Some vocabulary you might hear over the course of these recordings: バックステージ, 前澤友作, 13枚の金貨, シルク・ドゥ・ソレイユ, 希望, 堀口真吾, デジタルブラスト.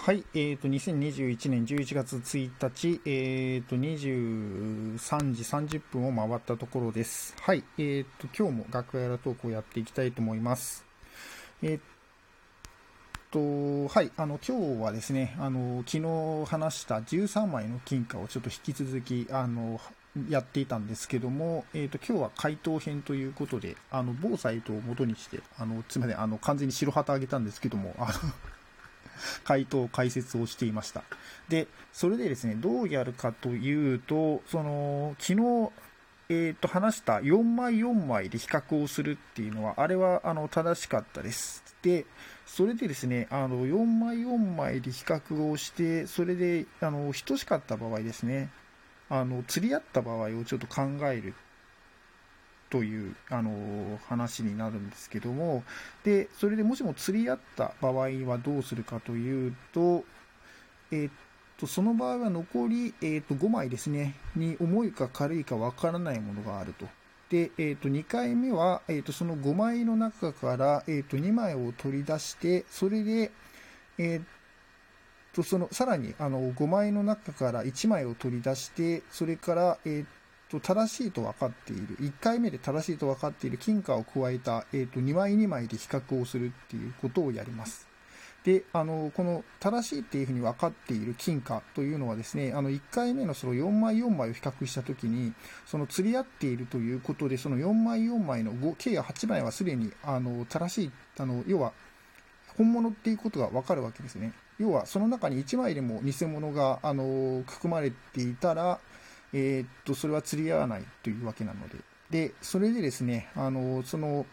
はい、2021年11月1日、23時30分を回ったところです。はい、今日も楽屋裏トークをやっていきたいと思います。はい、今日はですね、昨日話した13枚の金貨をちょっと引き続き、やっていたんですけども、今日は回答編ということで、某サイトを元にして、つまり、完全に白旗あげたんですけども、回答解説をしていました。で、それでですね、どうやるかというと、昨日、話した4枚4枚で比較をするっていうのは、あれは正しかったです。で、それでですね、4枚4枚で比較をして、それで等しかった場合ですね、釣り合った場合をちょっと考えるという話になるんですけども、でそれでもしも釣り合った場合はどうするかというと、その場合は残り、5枚ですねに重いか軽いかわからないものがあると。で、2回目は、その5枚の中から、2枚を取り出して、それで、さらに5枚の中から1枚を取り出して、それから、正しいと分かっている、1回目で正しいと分かっている金貨を加えた、2枚2枚で比較をするっていうことをやります。で、この正しいっていうふうに分かっている金貨というのはですね、1回目のその4枚4枚を比較したときに、その釣り合っているということで、その4枚4枚の計8枚はすでに正しい、要は本物っていうことが分かるわけですね。要はその中に1枚でも偽物が含まれていたら、それは釣り合わないというわけなので、それでですね、その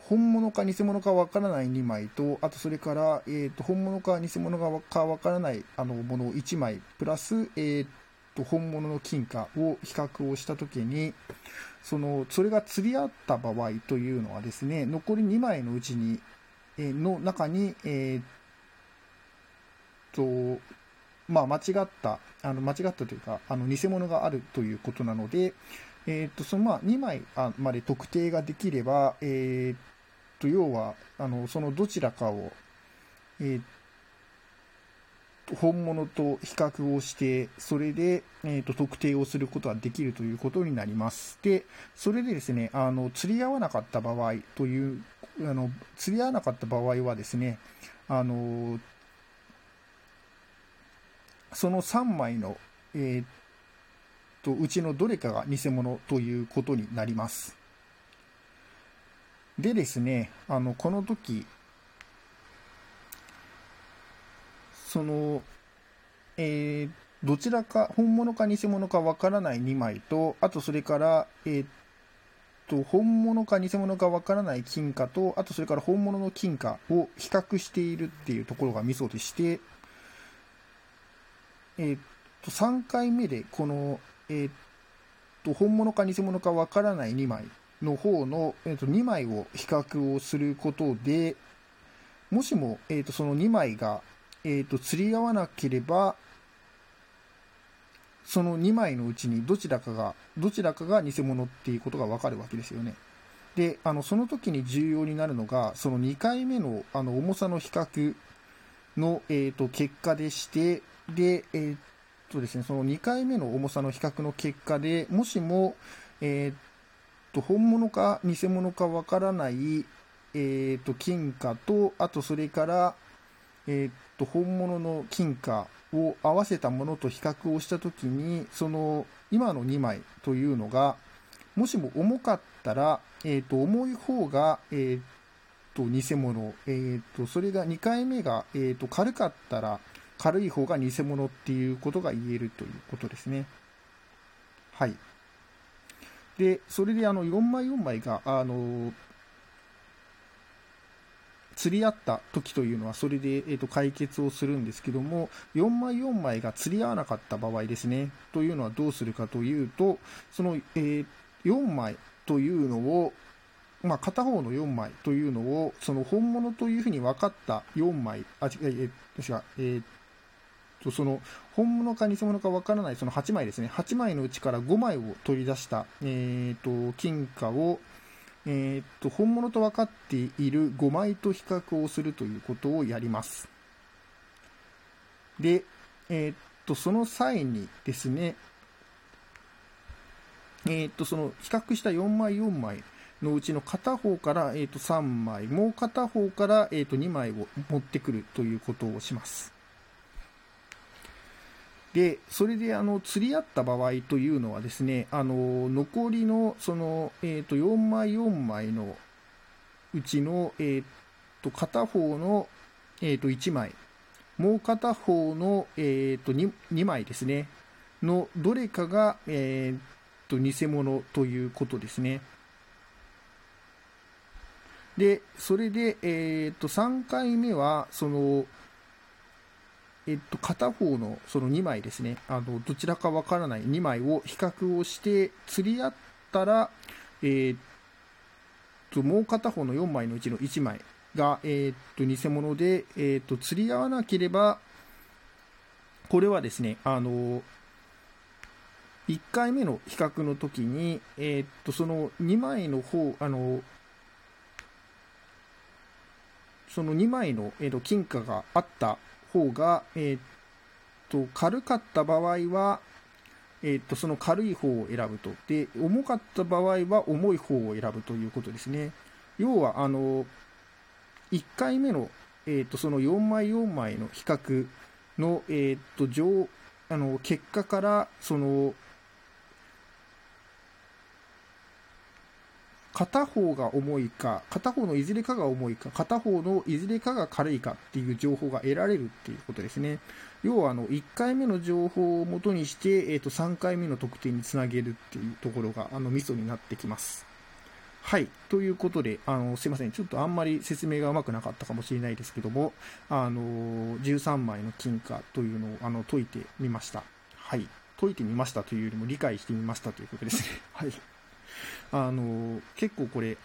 本物か偽物かわからない2枚と、あとそれから、本物か偽物かわからないものを1枚プラス、本物の金貨を比較をしたときに、それが釣り合った場合というのはですね、残り2枚のうちに、の中に、間違ったというか偽物があるということなので、2枚まで特定ができれば、要はそのどちらかを、本物と比較をして、それで、特定をすることができるということになります。で、それでですね、釣り合わなかった場合という釣り合わなかった場合はですね、その3枚の、うちのどれかが偽物ということになります。でですね、この時、どちらか本物か偽物かわからない2枚と、あとそれから、本物か偽物かわからない金貨と、あとそれから本物の金貨を比較しているっていうところがミソでして、3回目でこの、本物か偽物かわからない2枚の方の、2枚を比較をすることで、もしも、その2枚が、釣り合わなければ、その2枚のうちにどちらかが偽物っていうことがわかるわけですよね。で、その時に重要になるのが、その2回目の、重さの比較の、結果でして、で、ですね、その2回目の重さの比較の結果で、もしも、本物か偽物かわからない、金貨と、あとそれから、本物の金貨を合わせたものと比較をしたときに、その今の2枚というのが、もしも重かったら、重い方が、偽物、それが2回目が、軽かったら、軽い方が偽物っていうことが言えるということですね。はい。で、それで4枚4枚が、釣り合った時というのは、それで、解決をするんですけども、4枚4枚が釣り合わなかった場合ですね、というのはどうするかというと、その、4枚というのを、片方の4枚というのを、その本物というふうに分かった4枚、その本物か偽物か分からないその8枚ですね、8枚のうちから5枚を取り出した、金貨を、本物と分かっている5枚と比較をするということをやります。で、その際にですね、その比較した4枚4枚のうちの片方から、3枚、もう片方から、2枚を持ってくるということをします。で、それで釣り合った場合というのはですね、残りのその、4枚4枚のうちの、片方の、1枚、もう片方の、2枚ですね、のどれかが、偽物ということですね。で、それで、3回目は、その、片方のその2枚ですね、どちらかわからない2枚を比較をして、釣り合ったら、もう片方の4枚のうちの1枚が、偽物で、釣り合わなければ、これはですね、1回目の比較の時に、その2枚の方、その2枚の、金貨があった方が、軽かった場合は、その軽い方を選ぶと。で、重かった場合は重い方を選ぶということですね。要は、1回目の、その4枚4枚の比較の、結果から、その、片方が重いか、片方のいずれかが重いか、片方のいずれかが軽いかっていう情報が得られるっていうことですね。要は1回目の情報を元にして、3回目の得点につなげるっていうところがミソになってきます。はい。ということで、すいません。ちょっとあんまり説明がうまくなかったかもしれないですけども、13枚の金貨というのを解いてみました。はい。解いてみましたというよりも理解してみましたということですね。はい。結構これ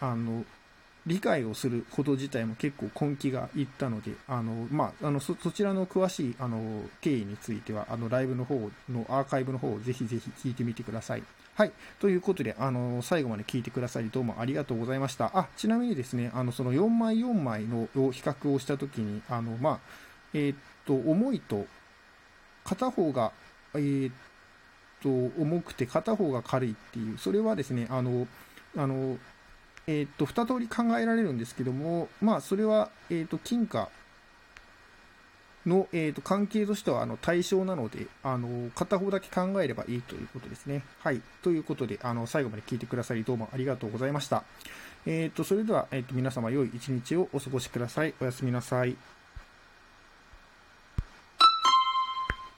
理解をすること自体も結構根気がいったのでそちらの詳しい経緯についてはライブの方のアーカイブの方をぜひぜひ聞いてみてください。はい、ということで最後まで聞いてくださりどうもありがとうございました。あ、ちなみにですねその4枚4枚の比較をしたときに重いと片方が重くて片方が軽いっていう、それはですね、2通り考えられるんですけども、まあ、それは、金貨の、関係としては対象なので、片方だけ考えればいいということですね。はい。ということで、最後まで聞いてくださり、どうもありがとうございました。それでは、皆様、良い一日をお過ごしください。おやすみなさい。